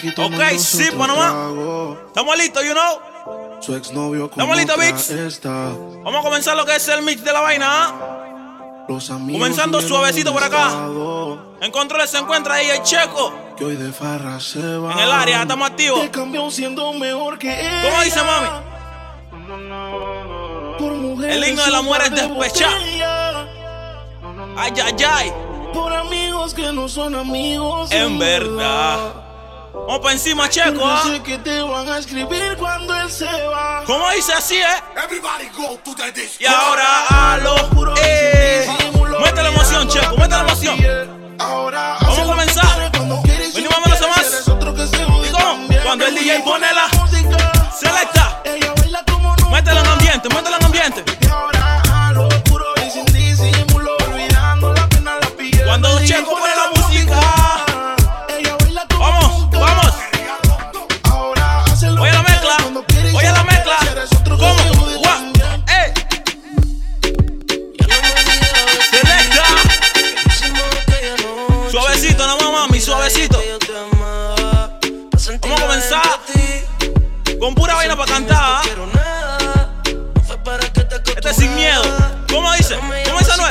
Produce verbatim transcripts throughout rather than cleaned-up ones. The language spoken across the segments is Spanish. aquí tomando okay, sí, Panamá. Estamos listos, you know. Su exnovio con otra bitch. Esta. Vamos a comenzar lo que es el mix de la vaina. ¿Eh? Los amigos comenzando suavecito por acá. En controles se encuentra ahí el Checo. Que hoy de farra se va. En el área estamos activos. Te cambió siendo mejor que ella. ¿Cómo dice mami? No, no, no, no. El himno de la mujer es despechado. Ay, ay, ay. Por amigos que no son amigos. En verdad. Vamos para encima, Checo. ¿Ah? Yo sé que te van a escribir cuando él se va. ¿Cómo dice así, eh? Everybody go to the disco. Y ahora a lo juro. Eh. Muestra la emoción, Checo. Muestra la emoción. Ahora vamos a comenzar. Venimos a menos a más. ¿Y cómo? Cuando el D J pone la música. Selecta. Métela en ambiente, métela en ambiente. Cuando Checo pone la música, vamos, vamos. Oye la mezcla, oye la mezcla. ¿Cómo? What? Hey. Selecta. Suavecito, nada más, mami, suavecito. Vamos a comenzar con pura vaina para cantar. Este es sin miedo. ¿Cómo dice? ¿Cómo dice Anuel?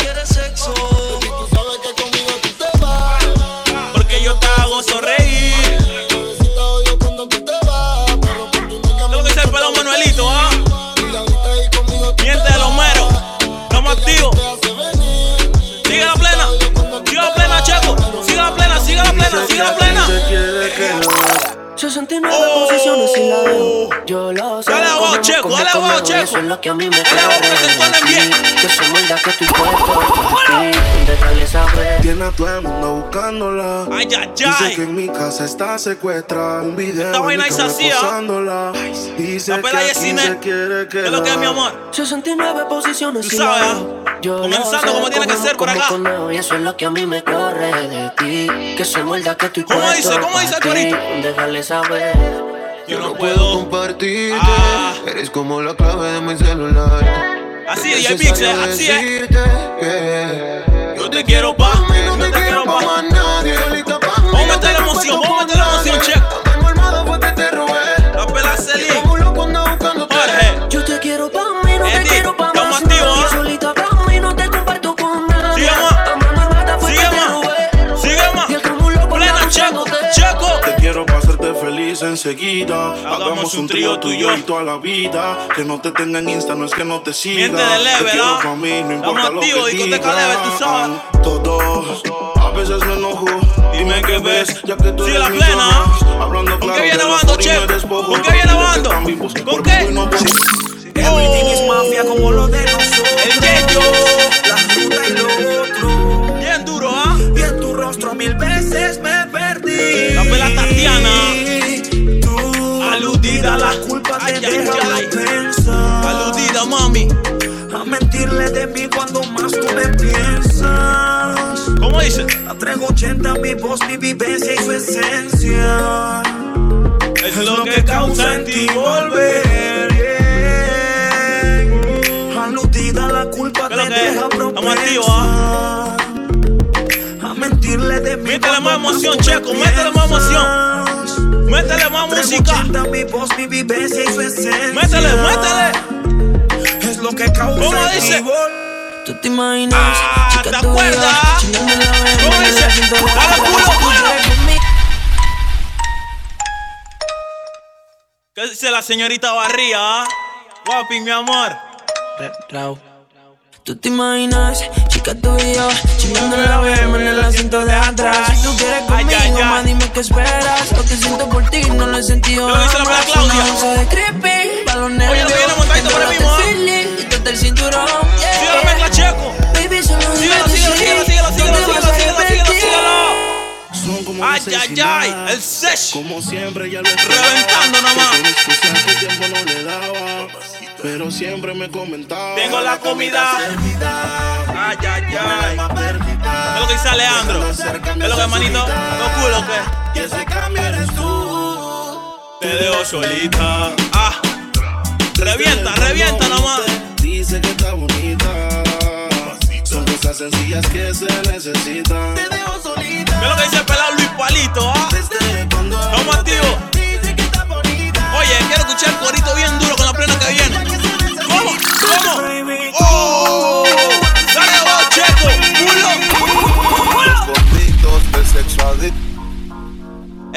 La plena. Se quiere que no. sesenta y nueve oh. posiciones y la dejo. Yo lo sé. Dale a vos, Checo, dale a vos, Checo. Eso es lo que a mí me dale a vos, que te encuentren bien. Que soy maldad, que estoy puesto. Tiene a todo el mundo buscándola. Ay, ay, ay. Dice que en mi casa está secuestrada. Un video de mi cama posándola. Dice que aquí se quiere que es lo que es, mi amor. sesenta y nueve posiciones y la dejo. Comenzando como tiene que ser por acá. Y eso es lo que a mí me corre de ti. Que soy maldad, que estoy puesto. ¿Cómo dice? ¿Cómo dice el corito? Saber. Yo no puedo compartirte. Ah. Eres como la clave de mi celular. Así es, Pix, así es. Yo te quiero pa', yo te quiero pa'. Vamos a meter la emoción, vamos a meter la emoción, Checo. La pela se lía. Jorge. Yo te quiero pa' mí, no te quiero pa' más. Estamos activos, ¿eh? Enseguida hagamos un trío tú y yo y toda la vida. Que no te tenga en Insta, no es que no te siga. Miente de leve, ¿verdad? Estamos activos, discoteca leve, tú sabes. Todos, a veces me enojo. Dime qué ves, ya que tú eres la plena. Hablando claro, que no despojo. ¿Con qué viene lavando? ¿Con qué? Everything is mafia como lo de nosotros. El yeyo, la fruta y lo otro. Bien duro, ¿ah? Y en tu rostro mil veces me perdí. La pela Tatiana. Aludida la culpa te deja de pensar. Aludida, mami. A mentirle de mí cuando más tú me piensas. ¿Cómo dice? A trescientos ochenta mi voz, mi vivencia y su esencia. Es, es lo que, que causa en ti volver. Yeah. Aludida la culpa te deja propensar. A mentirle de mí. Métele más emoción, Checo, métele más emoción. Métele más música. Mi voz, mi vivencia y su esencia. Métele, métele. Es lo que causa. ¿Cómo dice? Tú te imaginas. Ah, chica, ¿te acuerdas? ¿Cómo dice? Dale culo, culo. ¿Qué dice la señorita Barría? Guapi, mi amor. Retrao. Tú te imaginas, chica tú y yo, chingando la B M en el asiento de atrás. Si tú quieres conmigo, ay, ya, ya. Más dime qué esperas. Lo que siento por ti no lo he sentido jamás. Lo dice la Claudia. Una cosa de creepy, pa' los nervios. Oye, lo que viene montadito por el mismo, ¿eh? Quítate el cinturón. Yeah. Sigue la mezcla, Checo. Baby, solo síguelo, síguelo, síguelo, síguelo, síguelo, síguelo, síguelo, síguelo. Ay, ay, ay, el sesh. Como siempre ya lo reventando nomás. Tiempo no le daba, pero siempre me comentaba. Tengo la comida. Ay, ay, ay. Es lo que dice Alejandro. Es lo que manito, no culo que. Y ese cambio eres tú. Te dejo solita. Ah. Revienta, revienta nomás. Dice que está bonita. Son cosas sencillas que se necesitan. Te dejo solita. ¿Qué es lo que dice el pelado Luis Palito? ¿Ah? Desde cuando estamos activos.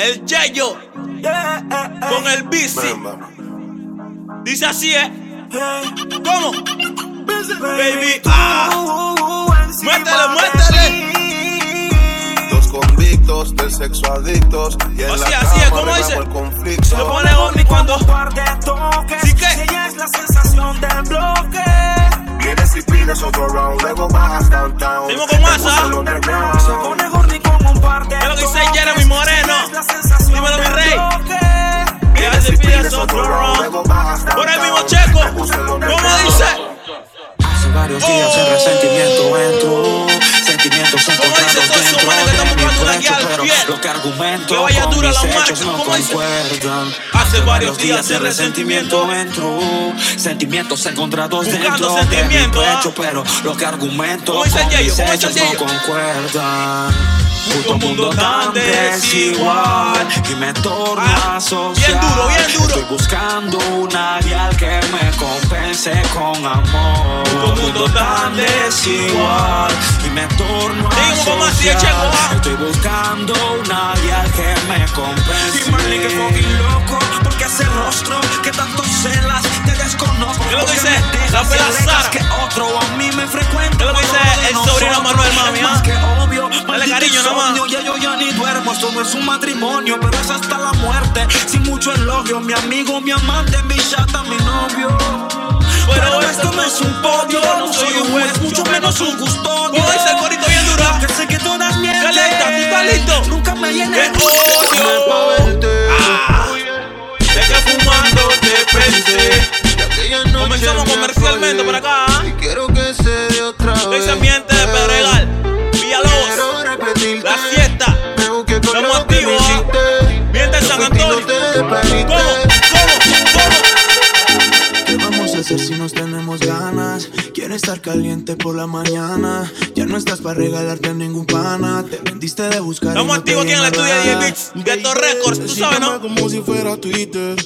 El Yeyo, yeah, eh, eh. Con el bici. Dice así, ¿eh? eh. ¿Cómo? Baby, baby. Ah. Muéstale, muéstale. Dos convictos del sexo adictos. Y en o sea, la así es, ¿cómo dice? El conflicto. Se lo pone ovni cuando. ¿Sí que? Si ella es la sensación del bloque. Vienes y pides otro round, luego bajas downtown. Seguimos con WhatsApp. Se pone gordi con un par de. Es lo que dice Jeremy Moreno. Dímelo, mi rey. Y a veces pides otro round. Por el mismo Checo. ¿Cómo dice? Hace varios días el resentimiento entró. Sentimientos encontrados dentro de mi pecho, pero lo que argumento con mis hechos no concuerdan. Hace varios días el resentimiento entró. Sentimientos encontrados dentro de mi pecho, pero lo que argumento con mis hechos no concuerdan. Puto mundo tan desigual y me torna social. Estoy buscando un áreal que me compense con amor. Puto mundo tan desigual y me torna social. Estoy buscando un áreal que me compense. Y más que fucking loco, porque ese rostro que tanto celas te desconozco. ¿Qué lo dice? La pelaza que otro a mí me frecuenta. ¿Qué lo dice? El sobrino Manuel, mami. Más que obvio, dale cariño, no. Ya yo ya ni duermo, esto no es un matrimonio, pero es hasta la muerte. Sin mucho elogio, mi amigo, mi amante, mi chata, mi novio. Pero, pero esto no es un podio, no soy un juez, mucho menos un custodio. Hoy es el corito bien duro, que sé que todas mienten. Caleta, tú estás listo, nunca me llené de odio. Ah, sé que fumando te pensé. Comenzamos comercialmente por acá. Y quiero que se dé otra vez. Se miente de Pedregal, Villalobos. La fiesta, estamos activos, miente el San Antonio. ¿Cómo? ¿Cómo? ¿Cómo? ¿Qué vamos a hacer si nos tenemos ganas? Quiero estar caliente por la mañana. Ya no estás para regalarte a ningún pana. Te vendiste de buscar. Estamos activos aquí en el estudio de diez bits, de estos récords, tú sabes, ¿no? Como si fuera Twitter.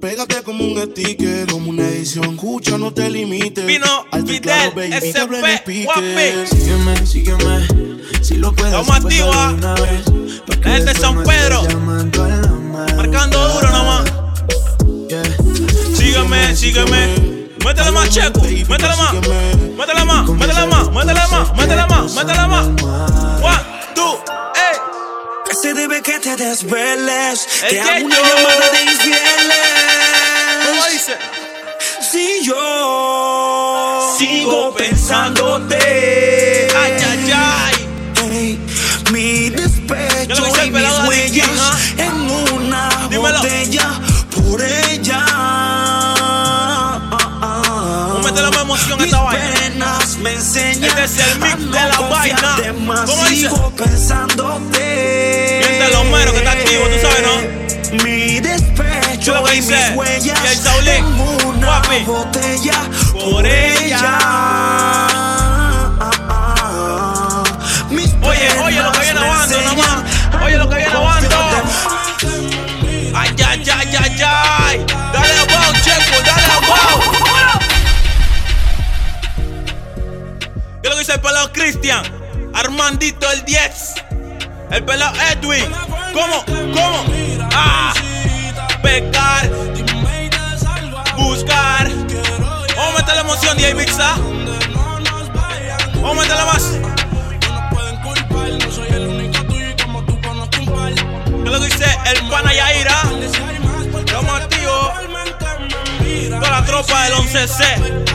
Pégate como un sticker, como una edición, escucha, no te limites. Vino, Fidel, S P, Guapi. Sígueme, sígueme, si lo puedes. Estamos activos. La gente de San Pedro, marcando duro nomás. Yeah. Sígueme, sígueme. Métele más, Checo, métele más. Métele más, métele más, métele más, métele más, métele más. One, two, hey. Que se debe que te desveles, que hago una llamada de infieles. Si yo sigo pensándote, ay, ay, ay. Hey, mi despecho y mis huellas en una Dímelo. Botella por ella. Métele más emoción a esta vaina. Me enseña este es el mix de la vaina. ¿Cómo dice? Sigo pensándote. Miente lo mero que está activo, tú sabes, ¿no? Mi despecho lo que y dice? Mis huellas y el Saulín, una Guapi. Botella por ella. Oye, oye lo que viene aguando, nomás. Oye lo que viene aguando. Ay, ay, ay, ay, ay. Dale a wow, Checo, dale a wow. ¿Qué es lo que dice el pelado Cristian? Armandito el diez. El pelado Edwin. ¿Cómo? ¿Cómo? Ah, pecar. Buscar. Vamos a meter la emoción, D J Mixa. Vamos a meterla más. ¿Qué es lo que dice el pana Yaira? Estamos activos. Toda la tropa del once C,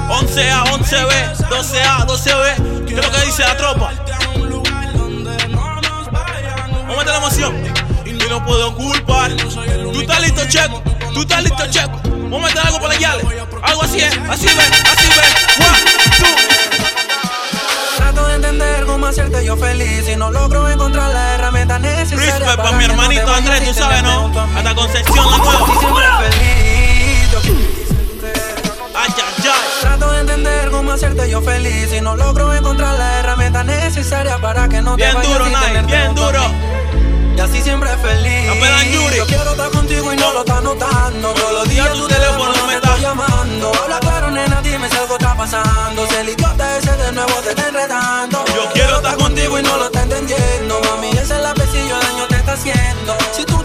once A, once B, doce A, doce B. ¿Qué es lo que dice la tropa? Vamos a meter la emoción. Y no puedo culpar. Tú estás listo, Checo. Tú estás listo, Checo. Vamos a meter algo para la Yale. Algo así es. Así ve, así ve. One, two. Trato de entender cómo hacerte yo feliz y no logro encontrar la herramienta necesaria. Respect para mi hermanito no Andrés, tú sabes, ¿no? Hasta Concepción la nueva. Trato de entender cómo hacerte yo feliz y no logro encontrar la herramienta necesaria para que no te bien vayas duro, sin tener bien duro, bien duro. Y así siempre feliz. Yo quiero estar contigo y no, no lo estás notando. Todos los días tu teléfono me está llamando. Habla claro, nena, dime si algo está pasando. Si el idiota ese de nuevo te está enredando. Yo quiero estar contigo y no lo está entendiendo. Mami, ese lapicillo daño te está haciendo. Si tú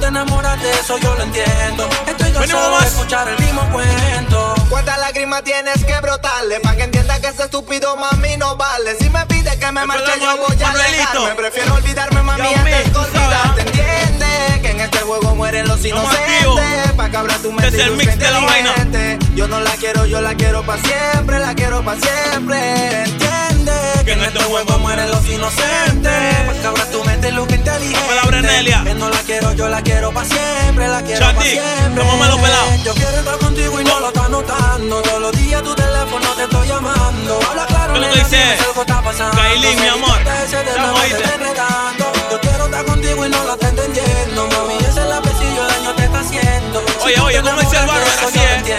de eso yo lo entiendo. Estoy cansado de escuchar el mismo cuento. ¿Cuántas lágrimas tienes que brotarle pa' que entienda que ese estúpido mami no vale? Si me pide que me marche yo voy a alejarme. Prefiero olvidarme mami antes que olvidarte. Entiende que en este juego mueren los inocentes. Pa' que abra tu mente y luz inteligente. Yo no la quiero, yo la quiero pa' siempre. La quiero pa' siempre. Entiende que en este juego mueren los inocentes. Pa' que abra tu mente y luz inteligente. Palabra Nelia. Yo no la quiero, yo la quiero pa' siempre. La quiero pa' siempre. Yo quiero estar contigo y no lo estás notando. Todos los días tu teléfono te estoy llamando. Habla claro, nena, dime algo está pasando. Kailin, mi amor, estamos ahí. Yo quiero estar contigo y no lo estás entendiendo. Mami, ese lapicillo daño te está haciendo. Oye, oye, ¿cómo dice el barrio? Así es.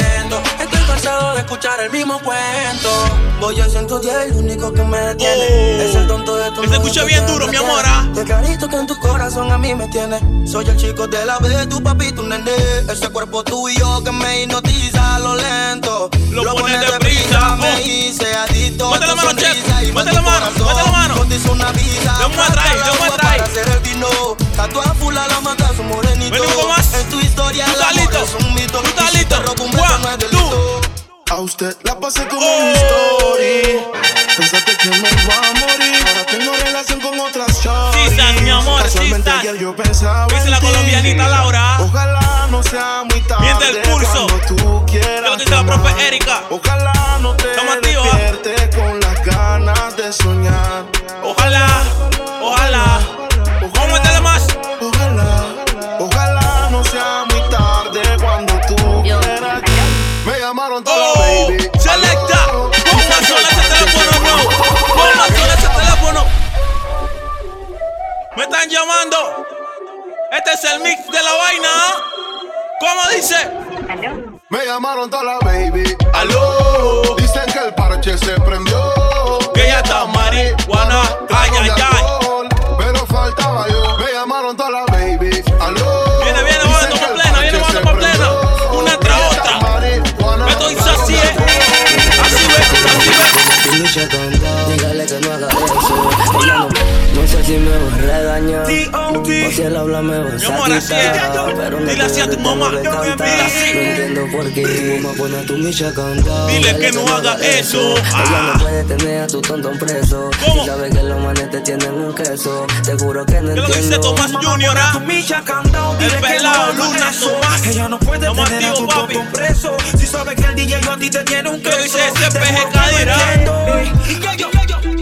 Estoy cansado de escuchar el mismo cuento. Voy a ciento diez, el único que me detiene es el tonto de tu novio. Se escucha bien duro, mi amor. Declarito que en tu corazón a mí me tienes. Soy el chico de la vez, tu papi, tu nene. Ese cuerpo tuyo que me hipnotiza, lo lento. Lo, lo pones de prisa, oh. Me hice adicto. Mate la mano, chef. Mate la mano, mate la mano. Contizo una vida. Yo me atraí, yo me atraí. Para ser el dino. Tatuá fula la mata, su morenito. Venimos más. En tu historia el amor es un mito. Tú estás listo. A usted la pasé como oh. un story. Pensaste que me iba a morir. Ahora tengo relación con otras shawty. Sí, San, mi amor, casualmente sí, ayer yo pensaba en ti. La colombianita Laura. Ojalá no sea muy tarde. Miente el curso. Cuando tú quieras. Yo te la profe Erika. Ojalá no te despiertes con las ganas de soñar. Ojalá, ojalá, ojalá. ¿Cómo meterle más? Ojalá, ojalá no sea muy tarde cuando tú quieras. Me llamaron todos. Oh. Selecta, ponga sola ese teléfono, bro. Ponga sola ese teléfono. Me están llamando. Este es el mix de la vaina. ¿Cómo dice? ¿Aló? Me llamaron toda la baby. Aló. Dicen que el parche se prendió. Que ella está marihuana. Ay, ay, ay. Pero faltaba yo. Me llamaron toda la baby. Aló. Viene, viene, bajando por plena. Viene, bajando por plena. Una tras otra. Estoy así, eh. Así ves, así ves. Dígale que no haga eso. No sé si me va a regañar. O si él habla me va a sacar. Dile así a tu mamá. No entiendo por qué tu mamá pone a tu micha a cantar. Dile que no haga eso. Ella no puede tener a tu tonto preso. Y sabe que los manes te tienen un queso. Seguro que no entiendo. ¿Qué lo dice Tomás Junior? A tu micha a cantar. El pelado Luna Tomás. Ella no puede tener a tu tonto preso. Si sabe que el D J yo a ti te tiene un queso. Dice ese peje cadera.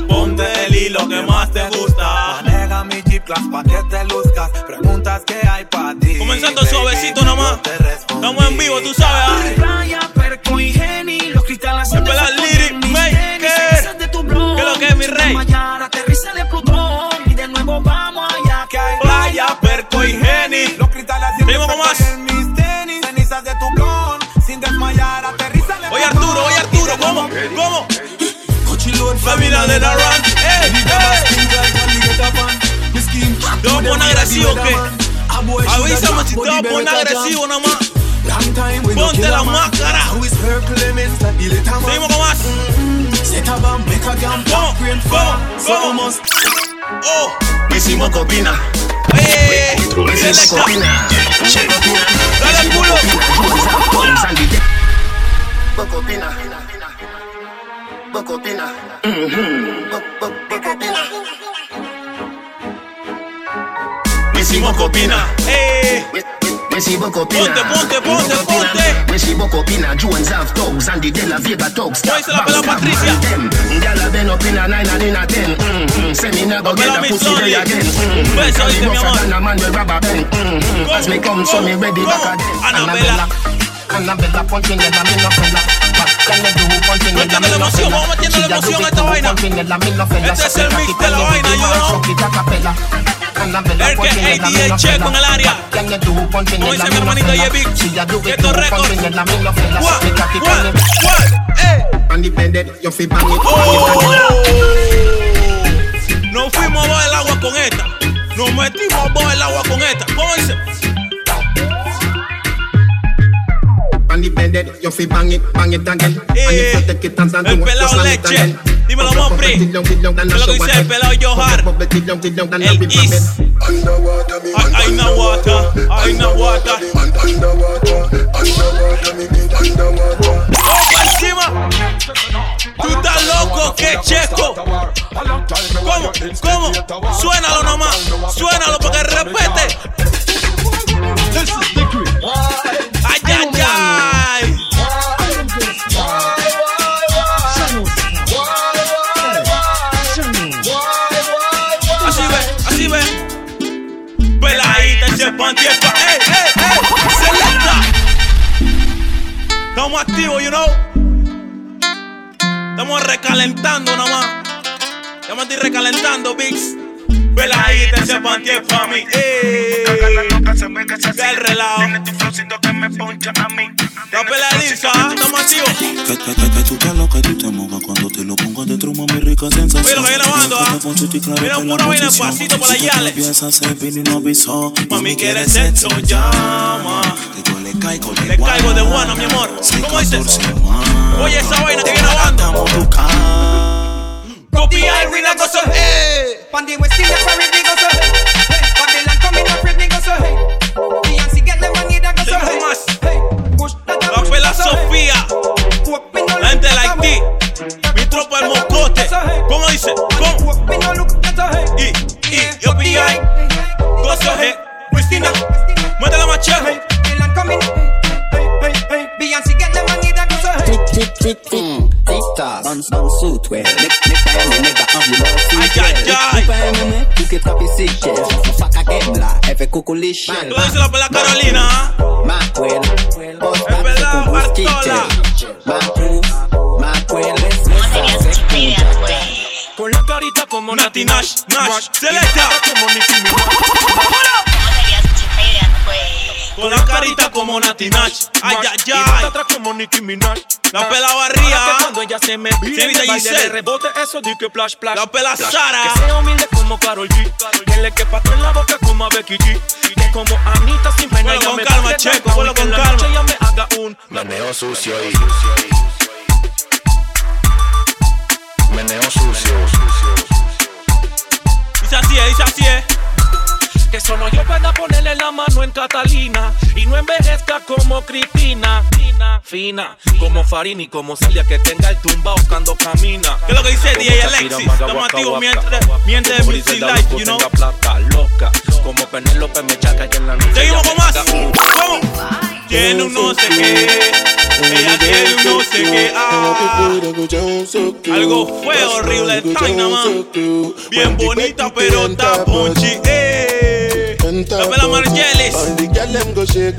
Ponte el hilo que más te gusta. Maneja mi Jeep Class pa' que te luzcas. Preguntas que hay pa' ti. Comenzando baby, suavecito nomás. Estamos en vivo, tú sabes. Raya, Perco y Jenny. Los cristales son de Lyric Maker. ¿Qué es lo que es mi rey? Aterriza de Plutón. Y de nuevo vamos allá. Que hay Raya, Perco y Jenny. Los cristales siempre en mis tenis. Cenizas de tu blon. Sin desmayar, aterriza de Plutón. Oye Arturo, oye Arturo, ¿cómo? ¿Cómo? Familia de la ranch, eh, eh. Te voy a poner agresivo, ¿qué? Avísame si te voy a poner agresivo, nada más. Ponte la máscara. Seguimos con más. ¿Cómo? ¿Cómo? ¿Cómo? Oh, hicimos copina. Eh, selecta. Dale el culo. Copina. Bocopina, mm-hmm. Bocopina. Messi Bocopina, eh. Messi Bocopina. Ponte, ponte, ponte, ponte. Messi Bocopina, Jones have dogs, Andy de la Vega dogs. Hoy se la pela Patricia. Gala been up in a nine and in a ten. Mm-hmm. Say me never get a pussy day again. Mm-hmm. Beso, oíste, mi amor. Ana Manuel Raba Ben. Mm-hmm. As me come, so me ready back again. Anabella, Anabella, punching and I'm in a fella. Cuéntame la emoción, vamos metiendo la emoción a esta vaina. Este es el mix de la vaina, yo no. El que es A D H checo en el área. Como dice mi hermanita Yevic. Esto es récord. Nos fuimos bajo el agua con esta. Nos metimos bajo el agua con esta. ¿Cómo dice? Yo fui bang it, bang it again. And if you take it and stand to it, just slam it again. Dímelo, Mopri. Es lo que dice el pelado Johar. El Is. I know water, I know water. ¡Oh, para encima! Tú estás loco, que checo. ¿Cómo? ¿Cómo? Suénalo nomás. Suénalo para que repete. ¡Ay, ay, ay! Así ve, así ve. Peladita, ese pantiepa. ¡Ey, ey, ey! ¡Selecta! Estamos activos, you know. Estamos recalentando nomás. Ya me estoy recalentando, Biggs. Peladita, ese pantiepa a mí. ¡Ey! Del relajo. La peladita, estamos activos. Que, que, que, que tú te lo que tú te mojas cuando te lo pongo dentro, mami, rica sensación. Mira lo que viene bajando, ah. Mira un puro viene pasito por allá, Alex. Empieza a ser vino y no avisó. Mami, ¿quieres sexo? Llama. Que yo le caigo de guano. Le caigo de guano, mi amor. ¿Cómo dices? Oye, esa vaina que viene bajando. Copy Irene, la cosa. Eh. Pandingo, estilo, para mi cosa. La pela Sofía, la gente de Haití, mi tropa el moscote. ¿Cómo dice? ¿Cómo? Y, y, yo pillé gozo, hey, Cristina, muévete la machaca. Lo dice la pela Carolina. Es verdad, Bartola. Con la carita como Nati Nash, Nash, Selecta. Con la carita como Nati Nash, ay, ay, ay. La pela Barría, cuando ella se me vira, rebote eso de que plash, plash. La pela Sara, que sea humilde como Karol G, que le quepa en la boca como a Becky G. Como Anita sin pena, bueno, con calma, me checo, ponlo con la calma. Ella me haga un meneo sucio y meneo sucio. Dice así, dice así, eh. Que solo yo pueda ponerle la mano en Catalina y no envejezca como Cristina. Fina, fina, fina. Como Farini, como Celia, que tenga el tumbao cuando camina. ¿Qué es lo que dice D J Alexis? Estamos activos mientras mientras el music life, you know. Plata loca, como Penélope me chaca que en la noche. Seguimos con más. ¿Cómo? Tiene un no sé qué. Ella tiene un no sé qué. Ah. Algo fue horrible, Taina man. Bien bonita, pero está ponchi. La pela Margelis. ¿Qué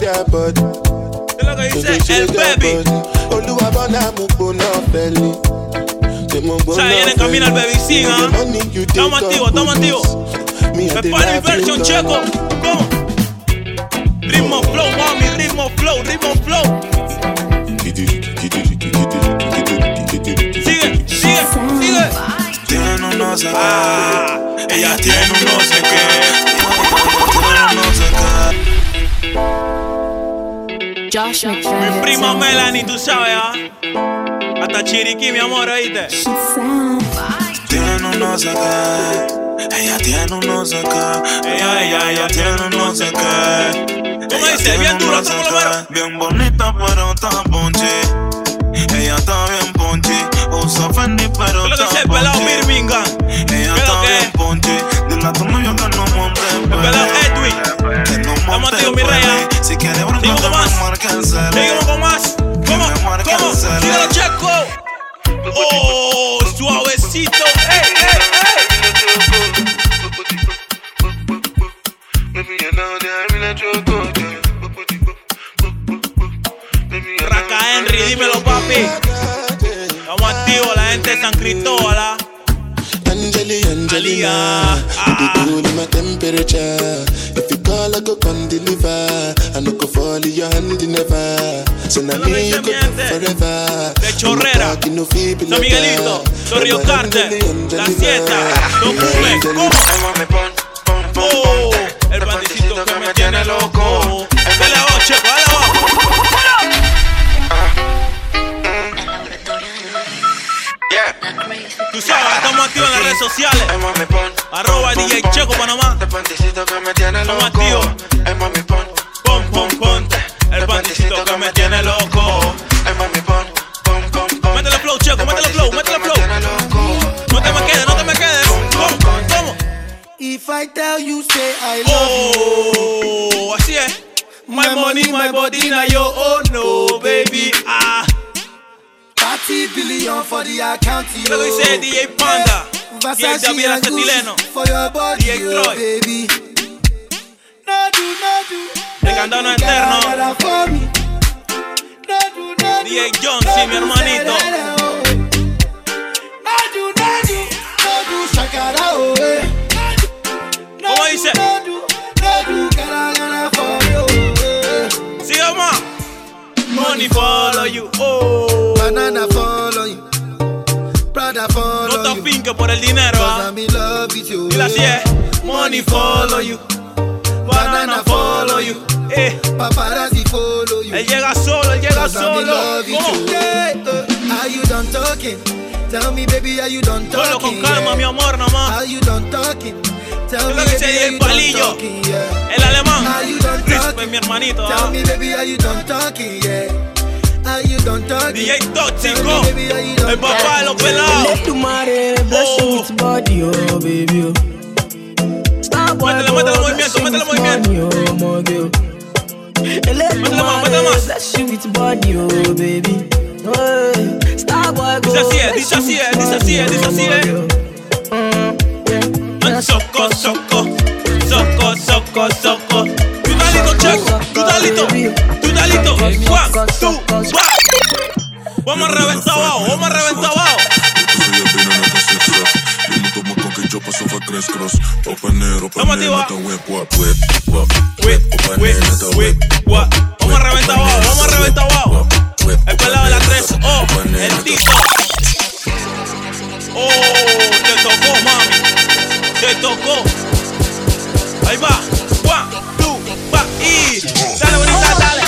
es lo que dice el baby? O sea, viene en camino el baby, siga. Estamos activos, estamos activos. Me paro inversión, checo. ¿Cómo? Ritmo flow, mami, ritmo flow, ritmo flow. Sigue, sigue, sigue. Tiene un no sé qué. Ella tiene un no sé qué. Mi prima Melanie, tú sabes, ¿ah? ¿eh? Hasta Chiriquí, mi amor, ¿oíste? Tiene un no sé qué. Ella tiene un no sé qué. Ella, ella, ella tiene un no sé qué. ¿Cómo dice? Bien duro, tú por lo menos. Bien bonita, pero está ponchi. Ella está bien ponchi. Usa Fendi, pero está ponchi. ¿Qué es lo que dice el pelado Birmingham? Ella está bien ponchi. Dile a tu novio que no monte. El pelado Edwin. Que no monte, mi rey. Si quieres bronca, seguimos con más. ¿Cómo? ¿Cómo? Síguelo, checo. Oh, suavecito. Ey, ey, ey. Raca Henry, dímelo, papi. Estamos activos, la gente de San Cristóbal, ¿ah? Angeli, Angelina, ah. You be cool in my temperature. If you call, I go come deliver. I no go fall in your hand never. So now me you go forever. De Chorrera, San Miguelito, Los Ríos Carter, La Sieta, Los Cubes, ¿cómo? Oh, el bandicito que me tiene loco. Dale abajo, checo, dale abajo. Tú panticito que me tiene loco. Ay, mami, pon, pon, pon, ponte. El panticito que me tiene loco. Ay, mami, pon, pon, pon, ponte. Métele flow, Checo, métele flow, métele flow. No te me quedes, no te me quedes. ¿Cómo? If I tell you, say I love you. Oh, así es. My money, my body, now your own, no, baby, ah. thirty billion for the account, yo. Lo que dice D J Panda, D J David Acetileno, D J Troy, baby. No do, no do. De Candano Eterno, D J John, sí, mi hermanito. No do, no do, no do, shakara, oh, eh. ¿Cómo dice? No do, no do, cara, cara, for you. Sí, mamá. Money follow you, oh. Banana follow you, Prada follow you. No te pinques por el dinero, ah. Y la sigue. Money follow you, Banana follow you, eh. Paparazzi follow you. Él llega solo, él llega solo. ¿Cómo? Yeah. Are you done talking? Tell me baby, are you done talking? Solo con calma, yeah, mi amor, nomás. Are you done talking? Tell me baby, are you done talking? Yeah. El alemán, are you done talking? Mi hermanito, tell me baby, are you done talking? Yeah. D J Tóxico, el papá de los pelados. Let tu madre, bless you with body, oh baby, oh. Métele, métele movimiento, métele movimiento. Métele más, métele más. Bless you with body, oh baby. Dice así es, dice así es, dice así es, dice así es. Soco, soco, soco, soco, soco. Tú estás listo, Checo, tú estás listo. Listo, Juan, tú, Juan. Vamos a reventar abajo, vamos a reventar abajo. Vamos a reventar abajo, vamos a reventar abajo. El pelado de la tres, oh, el tito. Oh, te tocó, mami, te tocó. Ahí va, Juan, tú, va y dale bonita, dale.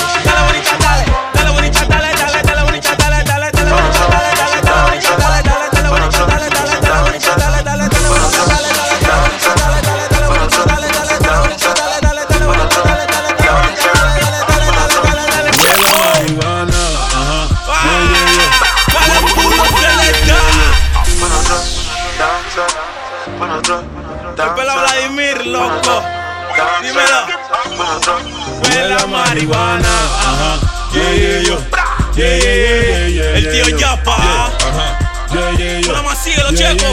Loco, dímelo. Huele a marihuana, ajá. Yeah, yeah, yo. Yeah, yeah, yeah, yeah. El tío Yapa, ajá. Yeah, yeah, yo. Una más sigue los Checos.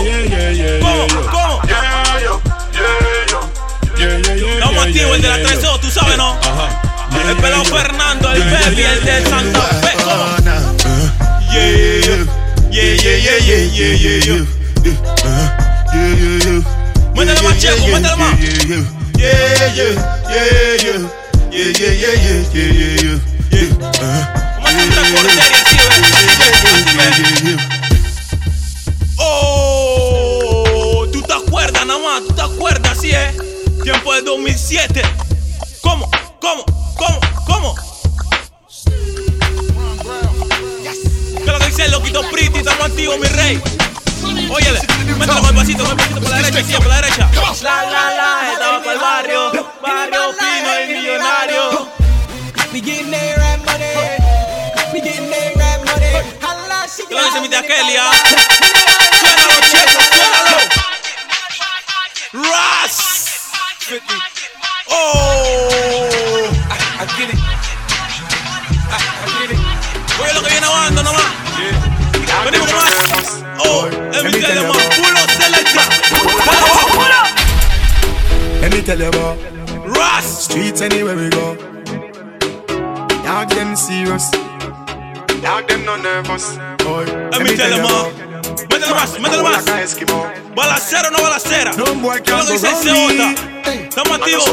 ¿Cómo? ¿Cómo? Yeah, yo. Yeah, yo. Yeah, yo. No motivo, el de la tres cero, tú sabes, ¿no? Ajá. El pelado Fernando, el baby, el de Santa Fe. ¿Cómo? Yeah, yeah, yeah, yeah, yeah, yeah, yo. Yeah, yeah, yo. Métele más, Checo, métele más. Yeah, yeah, yeah, yeah, yeah, yeah, yeah, yeah, yeah, yeah, yeah. Métele una corderia así, ¿ves? Así, ¿ves? Oh, tú te acuerdas, nada más, tú te acuerdas, así es. Tiempo del dos mil siete. ¿Cómo? ¿Cómo? ¿Cómo? ¿Cómo? ¿Qué es lo que dice el loquito Pretty? Estamos activos, mi rey. Óyele, mételo con el pasito, con el pasito por la derecha, sí, por la derecha. La, la, la, estaba por el barrio, barrio fino y millonario. We getting that rap money, we getting that rap money. Hala, she got it. Suénalo, Checo, suénalo. Ras. Oh, I, I get it. I, I get it. Oye lo que viene aguando nomás. Venimos con más. Oh, let me tell you about Pulo Selecta. Let me tell you about Ross. Streets anywhere we go. Dog them serious. Dog them no nervous. Boy, let me tell you about. Métele más, métele más. Balacero no balacera. No boy can't go round me. Estamos activos.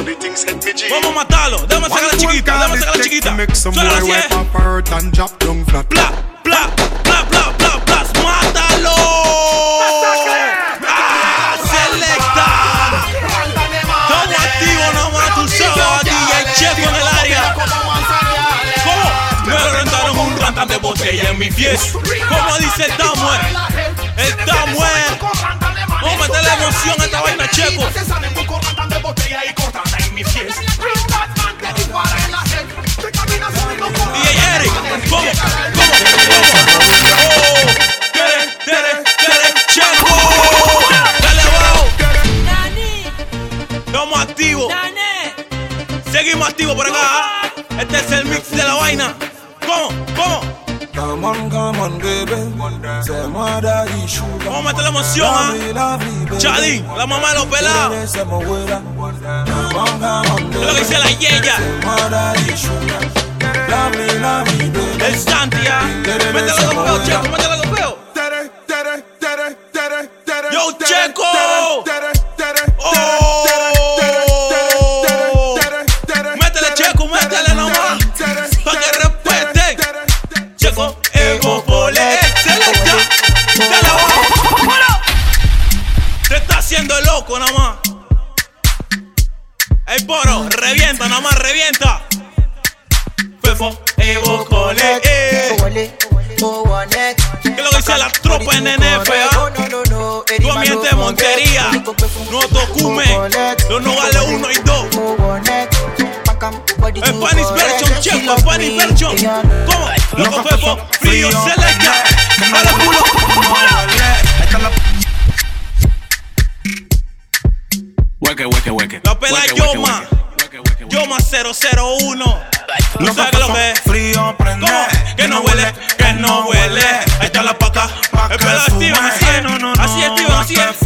Vamos a matarlo. Dame sacar la chiquita, dame sacar la chiquita. Solo así es. Bla, bla, bla, bla, bla. ¡Mátalo! ¡Ah, Selecta! ¡Estamos activos nomás! ¡Tú sabes! ¡D J Checo en el área! ¿Cómo? Me rentaron un rantan de botella en mi fiesta. Como dice Samuel, el Samuel. Vamos a meterle emoción a esta vaina, Checo. D J Eric, ¿cómo? ¿Cómo? Tere, tere, tere, Checo. Dale abajo. Estamos activos. Seguimos activos por acá. Este es el mix de la vaina. ¿Cómo? ¿Cómo? Come on, come on, baby. Se muera y chuga. Vamos a meter la emoción, ¿ah? Chadi, la mamá de los pelados. Es lo que dice la yeya. El Santia. Métela al golpeo, Checo, métela al golpeo. Yo, Checo. Oh. Métele, Checo, métele nomás. Pa' que respeten. Checo, ego por excelencia. Dale abajo. Te está haciendo loco nomás. Ey, poro, revienta, nomás revienta. Fefo, ego por excelencia. ¿Qué es lo que dice la tropa en N F A? Tu ambiente de Montería, no tocume, los nogales uno y dos. Spanish version, Checo, Spanish version. ¿Cómo? Loco Fefo, frío, celestia. A los culos, hueque, hueque, hueque. La pela Yoma, Yoma cero cero uno. No sabes lo que es. Frío, prende. Que no huele, que no huele. Ahí está la paca. El pelo Steven, así es. No, no, no, así es, Steven, así es.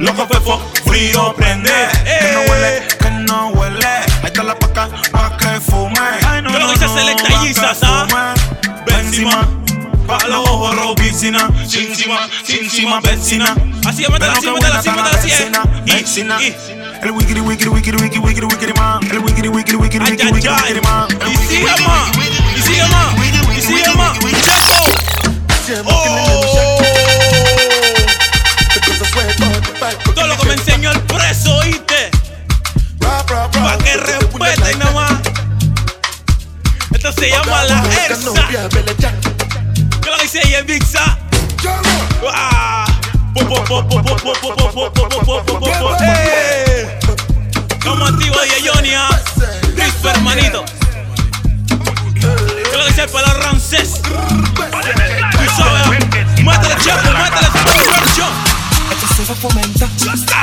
Loco Fefo, frío, prende. Que no huele, que no huele. Ahí está la paca, pa' que fume. Que lo dice Selecta Yisas, ¿ah? Benzima, pa' los ojos robicina. Sin cima, sin cima, benzina. Así es, métela, así, métela, así, métela, así es. Y, y. El wiggity, wiggity, wiggity, wiggity, wiggity, wiggity, man. El wiggity, wiggity, wiggity, wiggity, wiggity, wiggity, man. Y sigue más, y sigue más, y sigue más. ¡Checo! ¡Oh! Todo lo que me enseñó el preso, ¿oíste? Pa' que respeten nomás. Esto se llama la Ersa. ¿Qué lo dice ella, Vixa? ¡Ah! ¡Eh! Como activo de Jonia, Disco hermanito. ¿Qué lo dice el pelo Ramsés? Tú sabes, mátale, Checo, mátale, esto se va a fomentar. Ah,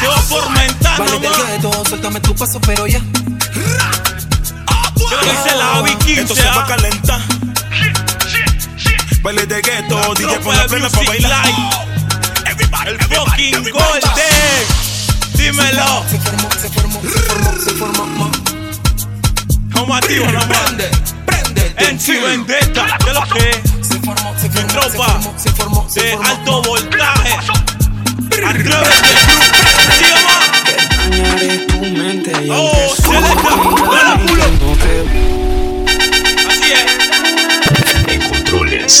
se va a fomentar, vale, nomás. Vale, de todo, suéltame tu paso, pero ya. ¿Qué lo dice la Avi quince? Esto se va a calentar. Baile de gueto, D J pon la plena pa' bailar. El fucking Golden, dímelo. Se formó, se formó, se formó, se formó. Vamos activos, no prende, prende. En Chivendetta, de lo que se formó, se formó, tropa se formó, se formó. De alto voltaje, atrévete, sigue más. Tu mente. Oh, Celeste, dale culo. Así es. En controles,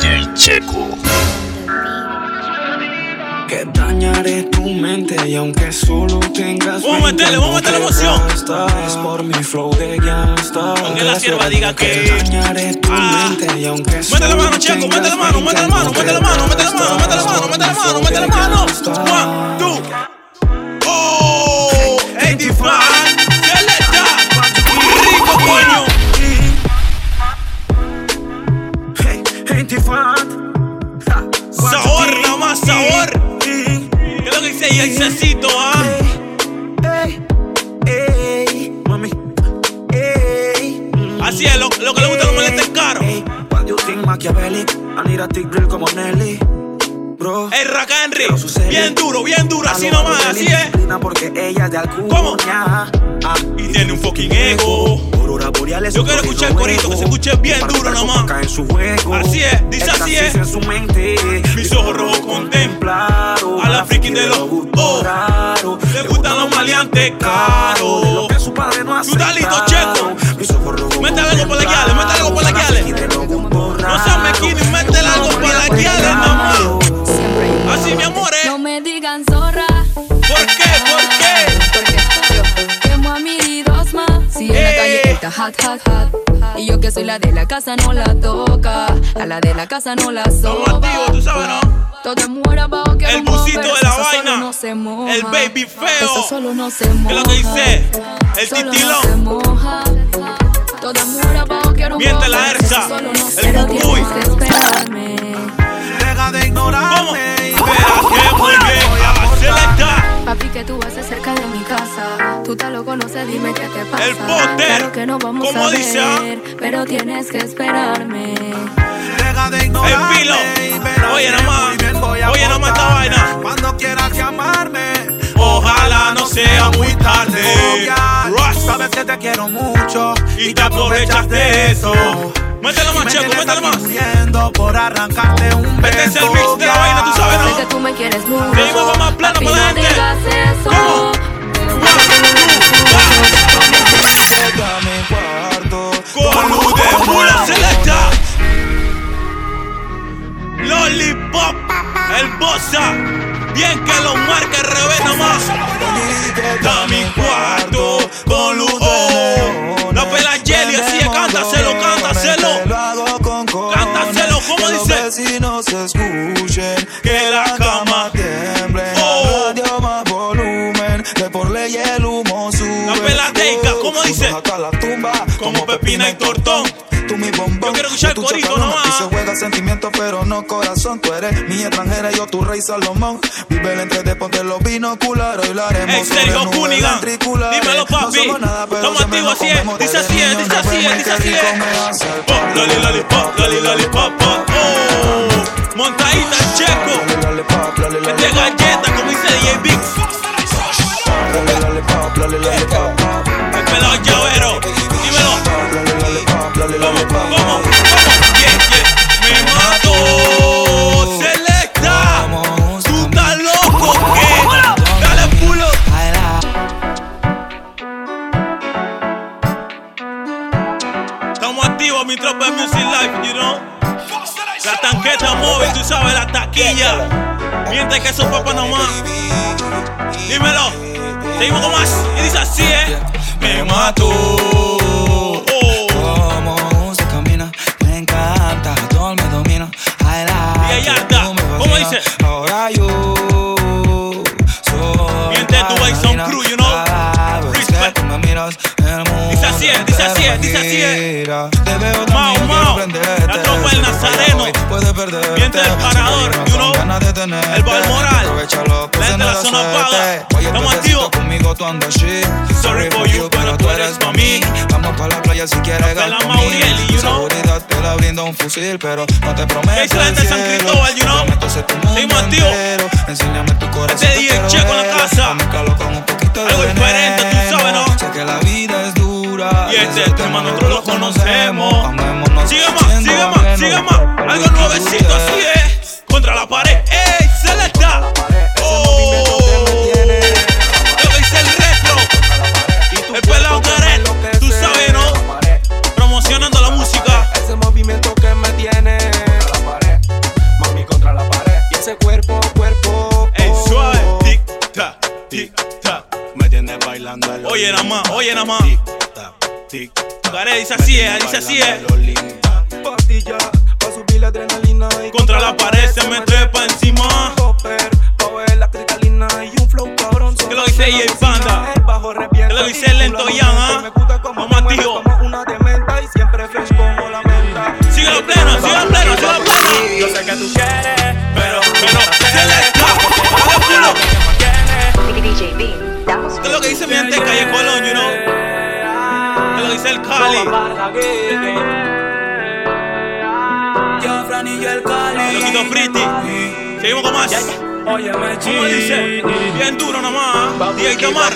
D J Checo. Que dañaré tu mente y aunque solo tengas. Vamos a meterle, vamos a meterle emoción. Es por mi flow de gangsta. Aunque la sierva diga que dañaré tu mente y aunque solo. Métele mano, Checo, métele mano, métele mano, métele mano, métele mano, métele mano, métele mano, métele mano. One, two. Oh, eighty-five. Celeta. Rico, coño. Hey, eighty-five. Sabor, nada más sabor. Y el cecito, ah. Ey, ey, ey, mami. Ey. Así es, lo, lo que ey, le gusta no molesta es caro. Ey, while you think Machiavelli, I need a thick grill como Nelly. Bro. El Raka Henry, bien duro, bien duro, así nomás, así es. Porque ella es de Alcunia. ¿Cómo? Ah, y tiene un fucking ego. Yo quiero escuchar el corito, que se escuche bien duro nomás. Así es, dice así es. Mis ojos rojos contemplan a la friki de los oh. Le gustan los maleantes caros. Tú estás listo, Checo. Métale algo para la guiale, métale algo para la guiale. No seas mequino y métele algo para la guiale nomás. Así, mi amor, eh. No me digan zorra. ¿Por qué? ¿Por qué? Porque yo quemo a mi dos más. Si en la calle está hot, hot, hot. Y yo que soy la de la casa no la toca, a la de la casa no la sopa. Activo, tú sabes, ¿no? Todo muera bajo que el busito de la vaina, no se moja. El baby feo, solo no se moja. ¿Qué es lo que dice? El titilón. No todo muera bajo que no miente la herza, el cucuy. Deja de ignorarme. Papi, que tú haces cerca de mi casa, tú te lo conoces, dime qué te pasa. El poder, claro que no vamos como a dice, ver, ¿ah? Pero tienes que esperarme. Deja de ignorarme. El filo, oye nomás, oye nomás esta vaina. Cuando quieras llamarme, ojalá no sea muy tarde. Rush. Sabes que te quiero mucho y, y te aprovechas de eso. Mételo más, Checo, mételo más. Muriendo por arrancarte un beso. Este es el mix de la vaina, tú sabes, ¿no? Sé que tú me quieres mucho. Seguimos más plano para la gente. ¿Cómo? Con luz de pura selecta. Lollipop, el bossa. Bien que lo marque al revés nomás. Da mi cuarto con luz de la pela Jelly, así es, cántaselo, cántaselo. Cántaselo, ¿cómo dice? Los vecinos escuchen, que la cama tiemble. Oh, radio más volumen, que por ley el humo sube. La pela teica, ¿cómo dice? Hasta la tumba, como pepina y tortón. Tú mi bombón, yo quiero escuchar el corito nomás. Y se juega sentimientos pero no corazón. Tú eres mi extranjera, yo tu rey Salomón. Vive el entrete, ponte los binoculares. Hoy lo haremos exterior Cunigan. Dímelo papi, estamos activos así es. Dice así es, dice así es, dice así es. Pop, loli, loli, pop, loli, loli, pop, pop. Oh, montadita el Checo. Mete galleta como dice D J Biggs. Loli, loli, pop, loli, loli, pop. El pelado llavero, dímelo. Vamos, vamos, vamos, yeah, yeah. Me mato, selecta, tú estás loco, ¿qué? Dale pulo. Estamos activos, mi tropa de Music Life, you know. La tanqueta móvil, tú sabes, la taquilla. Mientras que esos papas nomás. Dímelo, seguimos con más, y dice así, eh. Me mato. ¿Cómo dice? Ahora yo soy. Miente tu way, son crew, you know. Respect. Dice así es, dice así es, dice así es. Mau, Mau, la tropa del Nazareno. Miente el parador, you know. El Balmoral, la gente de la zona paga. Estamos activos. Sorry for you, pero tú eres pa' mí. Vamos pa' la playa si quieres ganar conmigo. Seguridad te la brinda un fusil, pero no te prometo el cielo. ¿Qué dice la gente de San Cristóbal, you know? Seguimos activos. Enséñame tu corazón, te dije el Checo en la casa. Algo diferente, tú sabes, ¿no? Sé que la vida es dura y este tema nosotros lo conocemos. Sigue más, sigue más, sigue más. Algo nuevecito, así es. Contra la pared, ey, selecta. Oh, oye nada más, oye nada más. Tic tac, dice así es, dice así es. Pastilla pa' subir la adrenalina. Contra la pared se me trepa encima. Que lo dice el Panda. Que lo dice el Lentoyan. Vamos activos. Sigue la plena, sigue la plena, sigue la plena. Yo sé que tú quieres, pero pero se le está. ¿Qué es lo que dice mi gente Calle Colón, you know? ¿Qué es lo que dice el Cali? Yo, Fran y yo el Cali. Loquito Pretty. Seguimos con más. Oye, me chico dice, bien duro nomás. Diego y Tomar.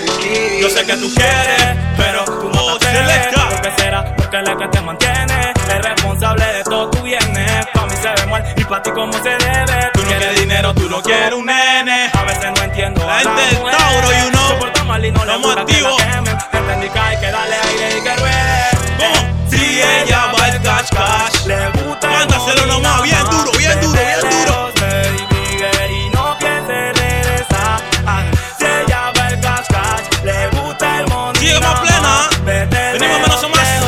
Yo sé que tú quieres, pero tú no te selecta. Porque será, porque es la que te mantiene. Es responsable de todo tu viernes. Pa' mí se ve mal y pa' ti como se debe. Tú no quieres dinero, tú no quieres un nene. A veces no entiendo. La gente del Tauro, you know. Estamos activos. Entendí que hay que darle aire y que ruede. ¿Cómo? Si ella va al cash cash, le gusta. Mándaselo nomás, bien duro, bien duro, bien duro. Y no piense regresar. Si ella va al cash cash, le gusta el monito. Sigue más plena. Venimos menos o más.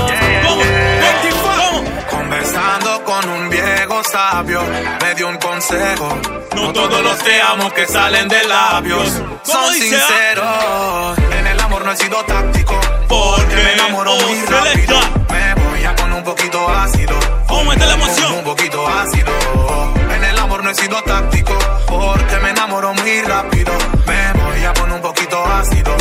dio un consejo. No todos los te amo que salen de labios son sinceros. En el amor no he sido táctico, porque me enamoro muy rápido. Me voy a con un poquito ácido, aumenta la emoción, un poquito ácido. En el amor no he sido táctico, porque me enamoro muy rápido. Me voy a con un poquito ácido.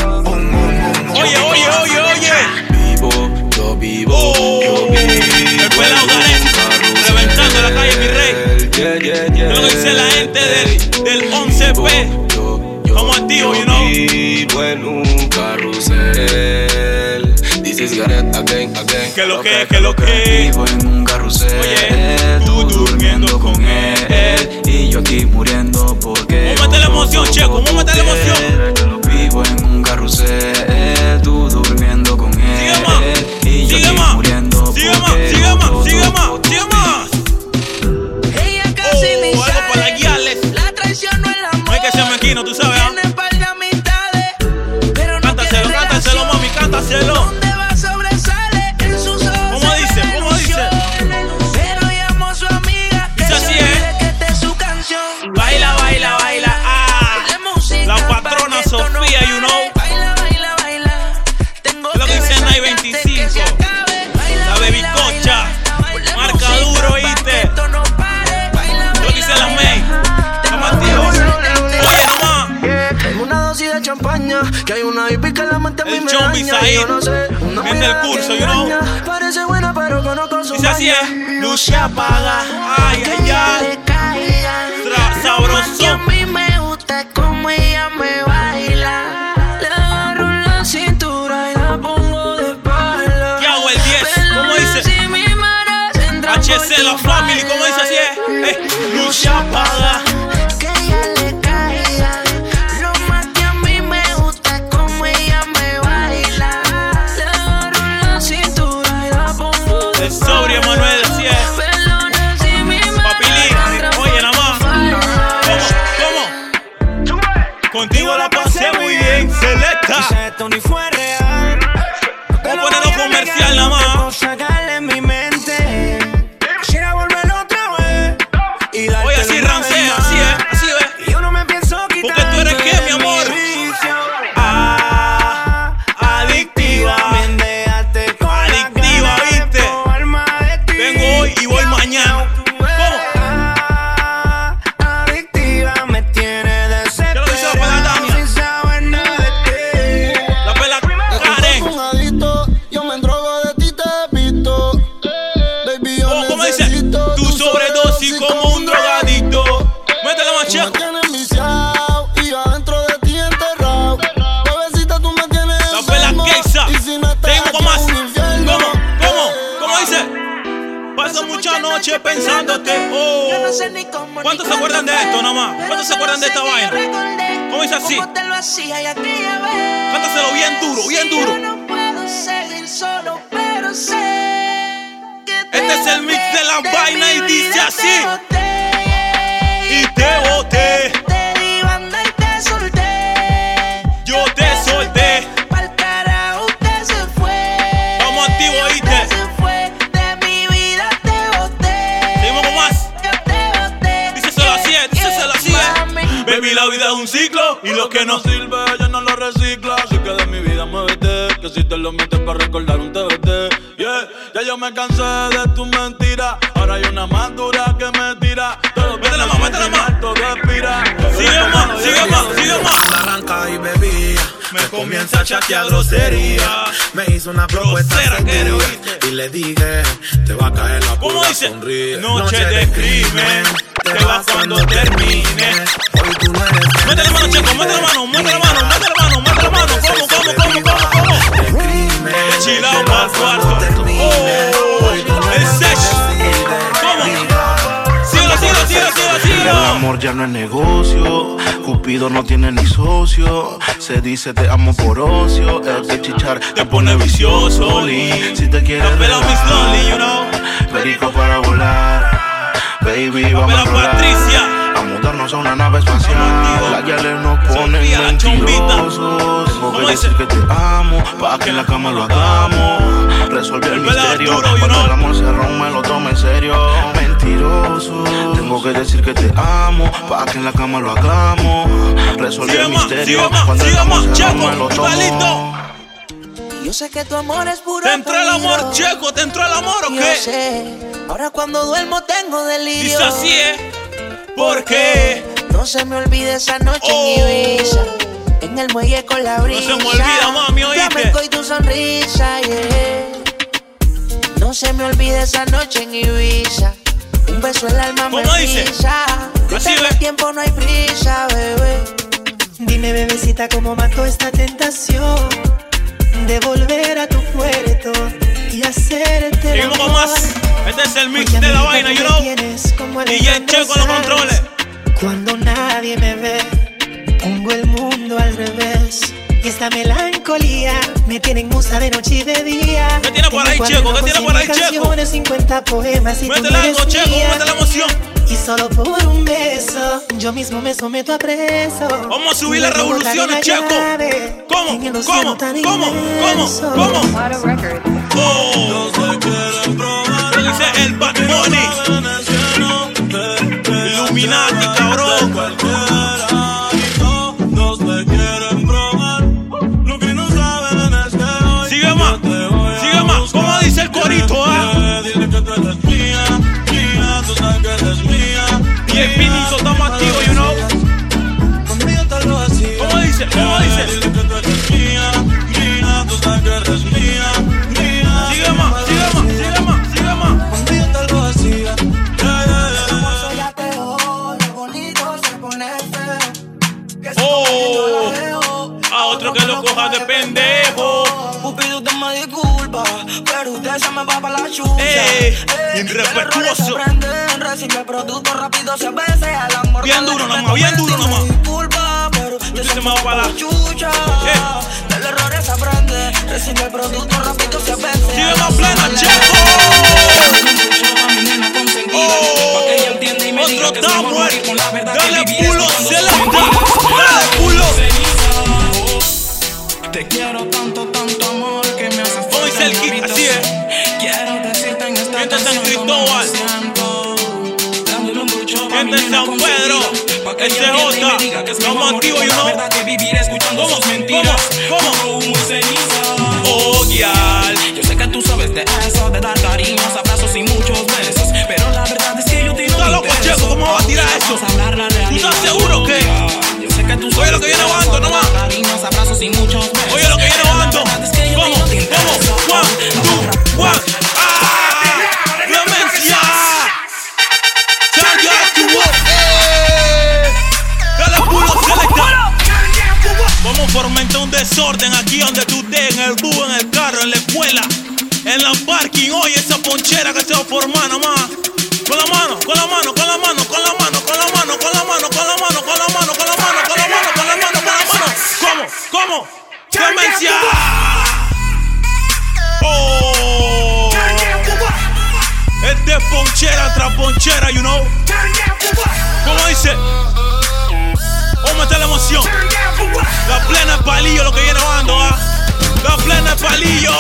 Oye, oye, oye, oye. Vivo, yo vivo, yo vivo. Escuela Hogares, reventando la calle, mi rey. Yeah, yeah, yeah. No lo hice la gente del, del once P. Yo, yo, como activo, you know. Vivo en un carrusel. This is Gareth again, again. Que lo que, que lo que. Vivo en un carrusel. Oye, tú durmiendo con él. Y yo aquí muriendo porque. Móvete la emoción, Checo, móvete la emoción. Vivo en un carrusel, tú durmiendo con él. Sigue más, sigue más, sigue más, sigue más, sigue más, sigue más. Ella casi oh, ni algo sale, para guiarles. La traición no es la amor. No hay que ser mezquino, tú sabes. ¿Ah? Tiene par de amistades, pero no cántaselo, tiene cántaselo, relación. Mami, cántaselo. ¿Dónde va sobresale? En sus ojos. ¿Cómo dice? ¿Cómo dice? Pero llamó a su amiga. Dice así, ¿eh? Que esta es su canción. Baila, baila, baila. Ah, la, la patrona Sofía. You know, baila, baila, baila. Tengo lo que dicen hay veinticinco. Que acabe, baila, la baby baila, cocha, baila, marca baila, duro, oíste. No lo que dicen las May. Oye, nomás. Yeah. Tengo una dosis de champaña. Que hay una hippie que la mente a mí me daña. El chombi ahí. No sé, vende el curso, you know. Parece buena, pero conozco su maña. Dice así es. Luz se apaga. Ay, ay, ay. Tra, sabroso. Y a mí me gusta como ella me baila. H C la family, como dice así es, eh, luz se apaga. Que ella le caiga. Lo más que a mí me gusta es como ella me baila. Le agarro la cintura y la pongo de sobrio, Manuel, así es. Perdona si mi madre. Oye, nada más. ¿Cómo? ¿Cómo? Contigo la pasé muy bien, Celesta. Esto ni fue real. Voy a ponerlo comercial, nada más. Pensándote, oh. Yo no sé ni cómo, ¿cuántos ni se acuerdan de esto nomás? ¿Cuántos se acuerdan de esta vaina? Recordé, ¿cómo dice así? Cómo te lo hacía y a ti ya ves. Cántaselo bien duro, bien duro. Si yo no puedo seguir solo, pero sé que este es el mix de la de vaina y dice así. Y te boté. Te di banda y te solté. Yo te solté. Pa'l carajo usted se fue. Vamos activo, oíste. La vida es un ciclo y lo que no sirve ya no lo recicla. Así que de mi vida muévete, que si te lo metes para recordar un T B T. Yeah, ya yo me cansé de tus mentiras. Ahora hay una más dura que me tira. Métela más, métela más. Todo expira. Sigue más, sigue más, sigue más. La arranca y bebía. Me comienza a chatear grosería. Me hizo una propuesta seria y le dije, te va a caer la puta, sonríe. Noche de crimen, te vas cuando termine. Mete la mano, Checo, mete la mano, mete la mano, mete la mano, mete la mano. ¿Cómo, cómo, cómo, cómo, cómo? De chilao pa'l cuarto. Oh, el sesh. ¿Cómo? Síguelo, síguelo, síguelo, síguelo, síguelo. El amor ya no es negocio. Cupido no tiene ni socio. Se dice te amo por ocio. El de chichar te pone vicioso. Si te quieres mis you know. Perico para volar. Baby, vamos a Patricia. A mudarnos a una nave espacial. Las guiales nos ponen mentirosos. Tengo que decir que te amo, pa' que en la cama lo hagamos. Resolví el misterio. Cuando el amor se rompe, lo tomo en serio. Mentiroso, tengo que decir que te amo, pa' que en la cama lo hagamos. Resolví el misterio. Cuando el amor se rompe, lo tomo. Yo sé que tu amor es puro. Te entró el amor, Checo, te entró el amor, ¿o qué? Yo sé, ahora cuando duermo tengo delirio. Dice así, ¿eh? ¿Por qué? No se me olvide esa noche oh. en Ibiza, en el muelle con la brisa. No se me olvida, mami, oíste. Flamenco y tu sonrisa, yeah. No se me olvide esa noche en Ibiza, un beso el alma me brisa. No tengo tiempo, no hay prisa, bebé. Dime, bebecita, cómo mató esta tentación de volver a tu puerto y hacerte el amor. Más. Este es el mix de la vaina, you know. D J Checo con los controles. Cuando nadie me ve, pongo el mundo al revés. Y esta melancolía me tiene en musa de noche y de día. ¿Qué tiene por ahí, Checo? ¿Qué tiene por ahí, Checo? cincuenta poemas y métele algo, Checo, métele la emoción. Y solo por un beso, yo mismo me someto a preso. Vamos a subir las revoluciones, Checo. ¿Cómo? ¿Cómo? ¿Cómo? ¿Cómo? ¿Cómo? Oh, no se quieren probar. ¿Qué dice el Bad Bunny? Illuminati, cabrón. ¿Cómo dices? Sigue más, sigue más, sigue más, sigue más. Conmigo tal lo hacía. Hermoso ya te doy, qué bonito se pone feo. Oh, a otro que lo coja de pendejo. Pupido, usted me disculpa, pero usted se me va para la chucha. Ey, irrespetuoso. Recibe producto rápido, se bese al amor. Bien duro nomás, bien duro nomás. Yo se me para la chucha, eh. Del error se aprende. Recibe el producto rápido, se vende. Sigue más plena, Checo. Oh, otro downward. Dale pulo, se la da. Dale pulo. Te quiero tanto, tanto amor que me hace falta. Hoy es el kit, así es. Quiero decirte en esta canción como me siento. Dándole un ducho pa' mi nena consentida. Este es J, no motivo, yo no. ¿Cómo? ¿Cómo? ¿Cómo? Oh, yeah. Yo sé que tú sabes de eso, de dar cariños, abrazos y muchos besos. Pero la verdad es que yo te no ¿Estás loco, Checo? ¿Cómo vas a tirar eso? ¿Tú estás seguro que? Yo sé que tú sabes. Oye lo que yo no aguanto, nomás. Oye lo que yo no aguanto. ¿Cómo? ¿Cómo? One, two, one. ¡Ah! ¡Demencia! ¡Charge up to Vamos a fomentar un desorden aquí donde tú estés, en el bus, en el carro, en la escuela, en la parking. Oye, esa ponchera que se va a formar nomás. Con la mano, con la mano, con la mano, con la mano, con la mano, con la mano, con la mano, con la mano, con la mano, con la mano, con la mano, con la mano. ¿Cómo? ¿Cómo? ¡Demencia! ¡Oh! Este es ponchera tras ponchera, you know. ¿Cómo dice? ¿Cómo está la emoción? La plena es palillo, lo que viene bajando, ¿ah? La plena es palillo.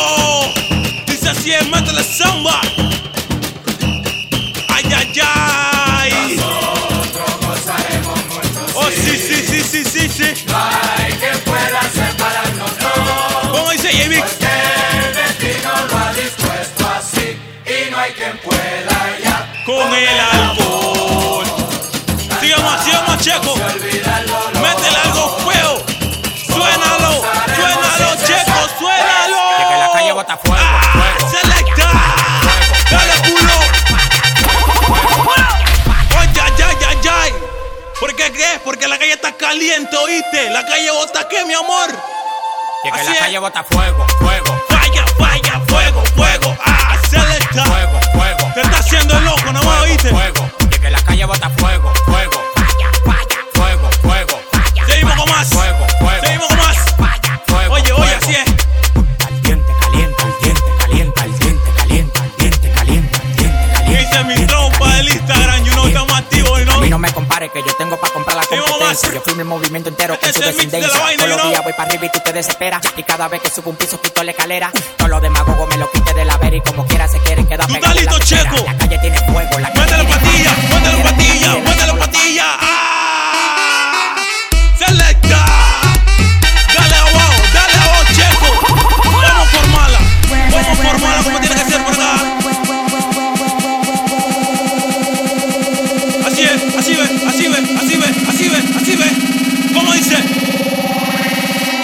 Dice así, es mata la samba. Ay, ay, ay. Oh, sí, sí, sí, sí, sí, sí. No hay que pueda separarnos, no. ¿Cómo dice J B? Porque el destino lo ha dispuesto así. Y no hay quien pueda ya. Con el alcohol. Sigamos, sigamos, Checo. Métele algo feo. Suénalo, suénalo, Checo, suénalo. De que la calle bota fuego, fuego. Selecta. Dale culo. Ay, ay, ay, ay, ay. ¿Por qué qué? Porque la calle está caliente, ¿oíste? La calle bota qué, mi amor. De que la calle bota fuego, fuego. Vaya, vaya, fuego, fuego. Ah, selecta. Fuego, fuego. Te está haciendo loco, no más, ¿oíste? Fuego. De que la calle bota fuego, fuego. Más. Fuego, fuego. Seguimos con más. Vaya, fuego, oye, fuego. Oye, así es. Caliente, caliente, caliente, caliente, caliente, caliente, caliente, caliente, caliente. Dice mi trompa del Instagram, you know, estamos activos, ¿no? A mí no me compare que yo tengo para comprar la competencia. piso. Yo firmo el movimiento entero con su descendencia. Todos los días voy para arriba y tú te desesperas. Y cada vez que subo un piso quito la escalera. Todos los demagogos me lo quité de la vera. Y como quiera se quieren quedar pegados. Talito Checo. La calle tiene fuego. La calle tiene patilla. Muéndale patilla. Muéndale patilla. Ah, selecta. Dale abajo. Dale abajo, Checo. Vamos por mala. Vamos por mala como tiene que ser, ¿verdad? Así ve, así ve, así ve, así ve, así ve. ¿Cómo dice?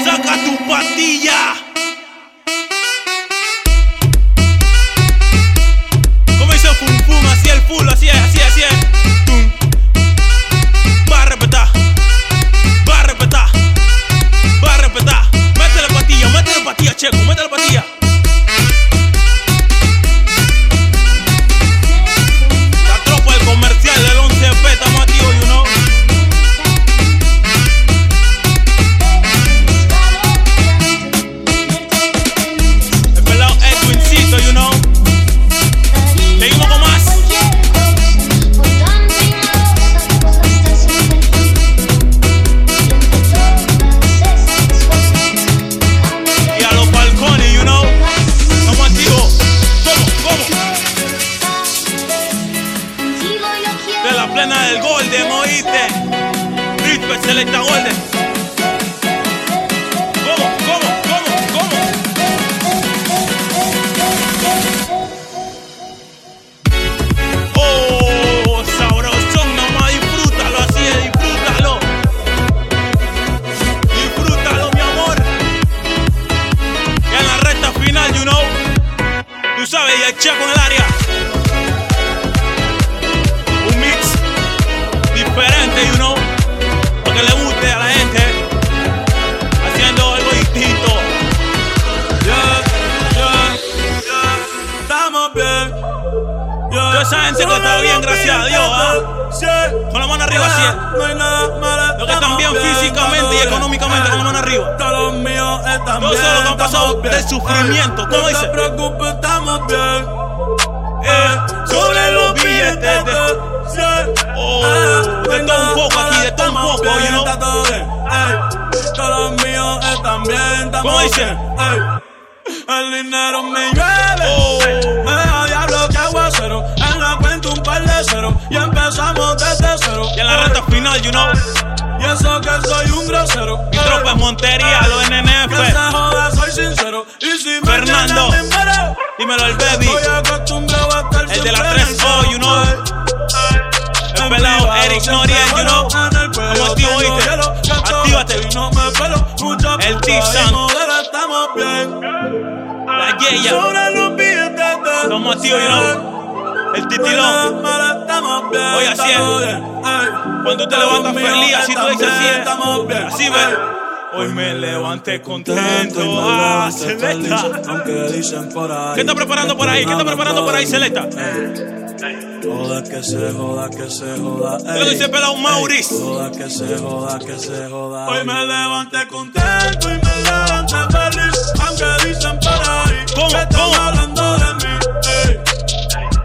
Saca tu patilla. ¿Cómo dice? Pum, pum, así el pulo, así es, así es, así es. Tum. Va a respetar, va a respetar, va a respetar. Métele patilla, métele patilla, Checo, métele patilla. Selecta Golden. ¿Cómo? ¿Cómo? ¿Cómo? ¿Cómo? Oh, sabrosón, nomás disfrútalo, así es, disfrútalo. Disfrútalo, mi amor. Y en la recta final, you know. Tú sabes, ya eché con el área. Un mix diferente, you know. Que le guste a la gente, haciendo algo distinto. Yeah, yeah, yeah. Estamos bien. Yeah. Toda esa gente que está bien, gracias a Dios. ¿Eh? Con la mano arriba, así es. No hay nada malo. Los que están bien físicamente y económicamente, con la mano arriba. Todos los míos están bien. Todos los que han pasado de sufrimiento. ¿Cómo dice? No te preocupes, estamos bien. Sobre los billetes de. Oh, de todo un poco aquí, de todo un poco, you know. Todos los míos están bien, ¿cómo dicen? El dinero me llueve, me deja diablo que aguacero. En la cuenta un par de cero, y empezamos desde cero. Y en la recta final, you know. Y eso que soy un grosero. Mi tropa es Montería, los N N F. Que se joda, soy sincero. Y si me Fernando, dímelo al baby. El de la tres O, you know. El pelado Eric Noriel, you know. Como activo, ¿viste? Actívate. El T-San. La Yeya. Como activo, you know. El Titilón. Oye, así es. Cuando te levantas feliz, así tú dices, así es. Así ves. Hoy me levanté contento. Ah, Selecta. ¿Qué está preparando por ahí? ¿Qué está preparando por ahí, Selecta? Toda que se joda, que se joda. Pero dice pelado Mauriz. Toda que se joda, que se joda. Hoy me levanté contento y me levanté feliz. Aunque dicen para ahí que están hablando de mí. Ey.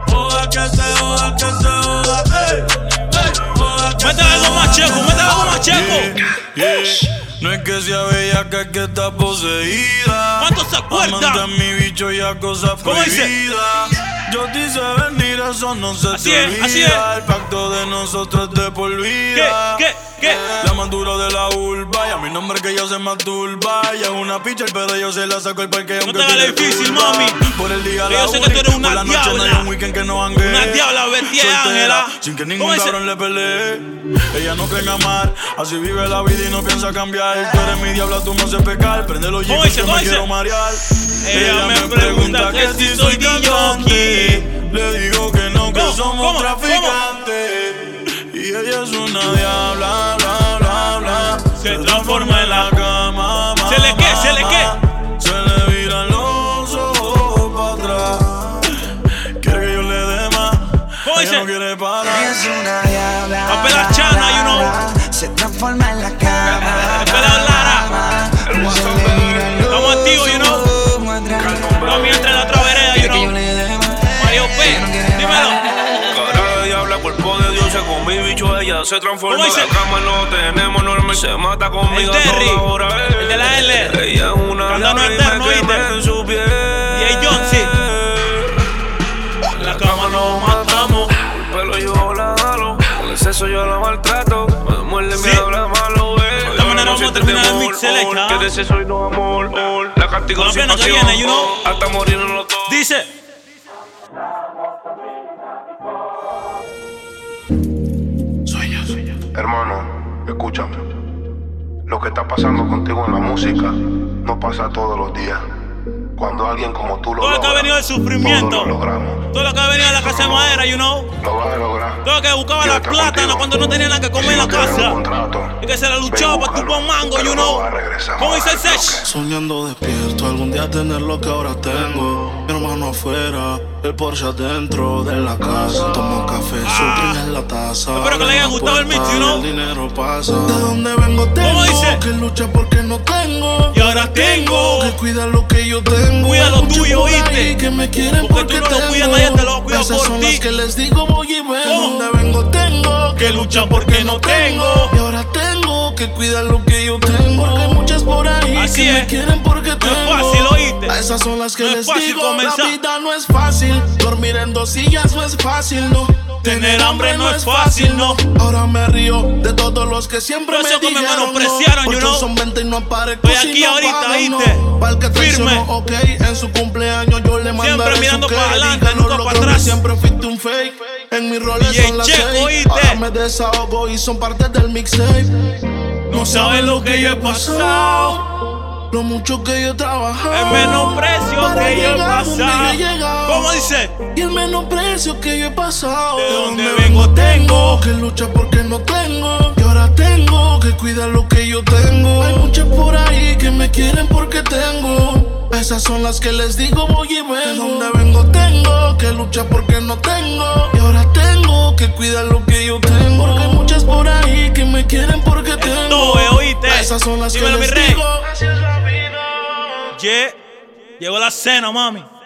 Toda que se joda, que se joda. Ey. Ey. Métale algo más, Checo, métale algo más, Checo. Yeah, yeah. No es que sea bellaca que está poseída. ¿Cuánto se acuerda? Amante a mi bicho y a cosas prohibidas. Yo te hice venir, eso no se así te es, olvida. El pacto de nosotros te por vida. ¿Qué? ¿Qué? ¿Qué? La más dura de la urba. Y a mi nombre que yo se masturba. Ella es una pitcher, pero yo se la saco el parque. No te hagas difícil, curva, mami. Por el día la yo sé que tú eres una la diabla. Noche, no hay un weekend que no hangue. Una diabla, Betty Ángela. Sin que ningún cabrón le pelee. Ella no cree en amar. Así vive la vida y no piensa cambiar. Tú eres mi diabla, tú me haces pecar. Prende los jeans que me quiero marear. Ella me pregunta que si soy D J. Le digo que no, que ¿cómo? Somos ¿cómo? Traficantes. ¿Cómo? Y ella es una diabla, bla, bla, bla. Se, se transforma en la cama, mamá. Se le qué, se le qué. Se le viran los ojos para atrás. Quiere que yo le dé más. Ella no quiere parar. Ella es una diabla. Papel la chana, you know. Se transforma en la cama. Papel la Lara. Estamos activos, you know. No mientras la otra vereda, you know. Dímelo. Cara de diabla, cuerpo de Dios, con mi bicho ella vida se transforma. La cama no tenemos normal. Se mata conmigo toda hora. El de la L. Ella es una lágrima que me en su piel. Y el John C. En la cama nos matamos. El pelo yo la jalo. Con exceso yo la maltrato. Me muerde mi habla malo. De esta manera vamos a terminar el mix selecta. Que desecho y no amor. La castigo sin pasión. Hasta morirnos los dos. Dice. Hermano, escúchame. Lo que está pasando contigo en la música no pasa todos los días. Cuando alguien como tú lo logra, todo lo que ha venido del sufrimiento, todo lo logramos. Todo lo que ha venido de la casa de madera, you know, lo vas a lograr. Todo lo que buscaba la plátano cuando no tenía nada que comer en la casa y que se la luchó para tu mango, you know. ¿Cómo dice el Sech? Soñando despierto algún día tener lo que ahora tengo. Mi hermano afuera, el Porsche adentro de la casa. Tomo café, ah. su en la taza. Espero que le haya gustado el mix, you know. El dinero pasa. De dónde vengo tengo que lucha porque no tengo. Y ahora tengo que cuidar lo que yo tengo. Cuida lo tuyo, oíste. Que me quieren porque, porque tú no tengo. Lo cuidas, nadie te lo cuida por son ti. Las que les digo voy y vengo. Donde vengo tengo que luchar porque no tengo. Y ahora tengo que cuidar lo que yo tengo. Porque hay muchas por ahí así que es. Me quieren porque tengo. No es fácil, oíste. A esas son las que no les digo comenzar. La vida no es fácil. Dormir en dos sillas no es fácil, no. Tener hambre no es fácil, no. Ahora me río de todos los que siempre me dijeron que me menospreciaron, no. Yo no. Son veinte y no aparezco. Estoy aquí si no ahorita, ¿viste? No. Para el que firme. Ok, en su cumpleaños yo le mandaré siempre mirando para adelante, nunca para atrás. Siempre fuiste un fake. En mis roles y son las check, seis. Oíste. Ahora me desahogo y son parte del mixtape. No, no sabes lo que yo he pasado. Lo mucho que yo he trabajado. El menosprecio que yo he pasado. ¿Cómo dice? Y el menosprecio que yo he pasado. De donde vengo tengo que luchar porque no tengo. Y ahora tengo que cuidar lo que yo tengo. Hay muchas por ahí que me quieren porque tengo. Esas son las que les digo voy y vengo. De donde vengo tengo que luchar porque no tengo. Y ahora tengo que cuidar lo que yo tengo. Porque hay muchas por ahí que me quieren porque tengo. Oíste. Esas son las que les digo. Así es la vida. Yeah. Llegó la cena, mami.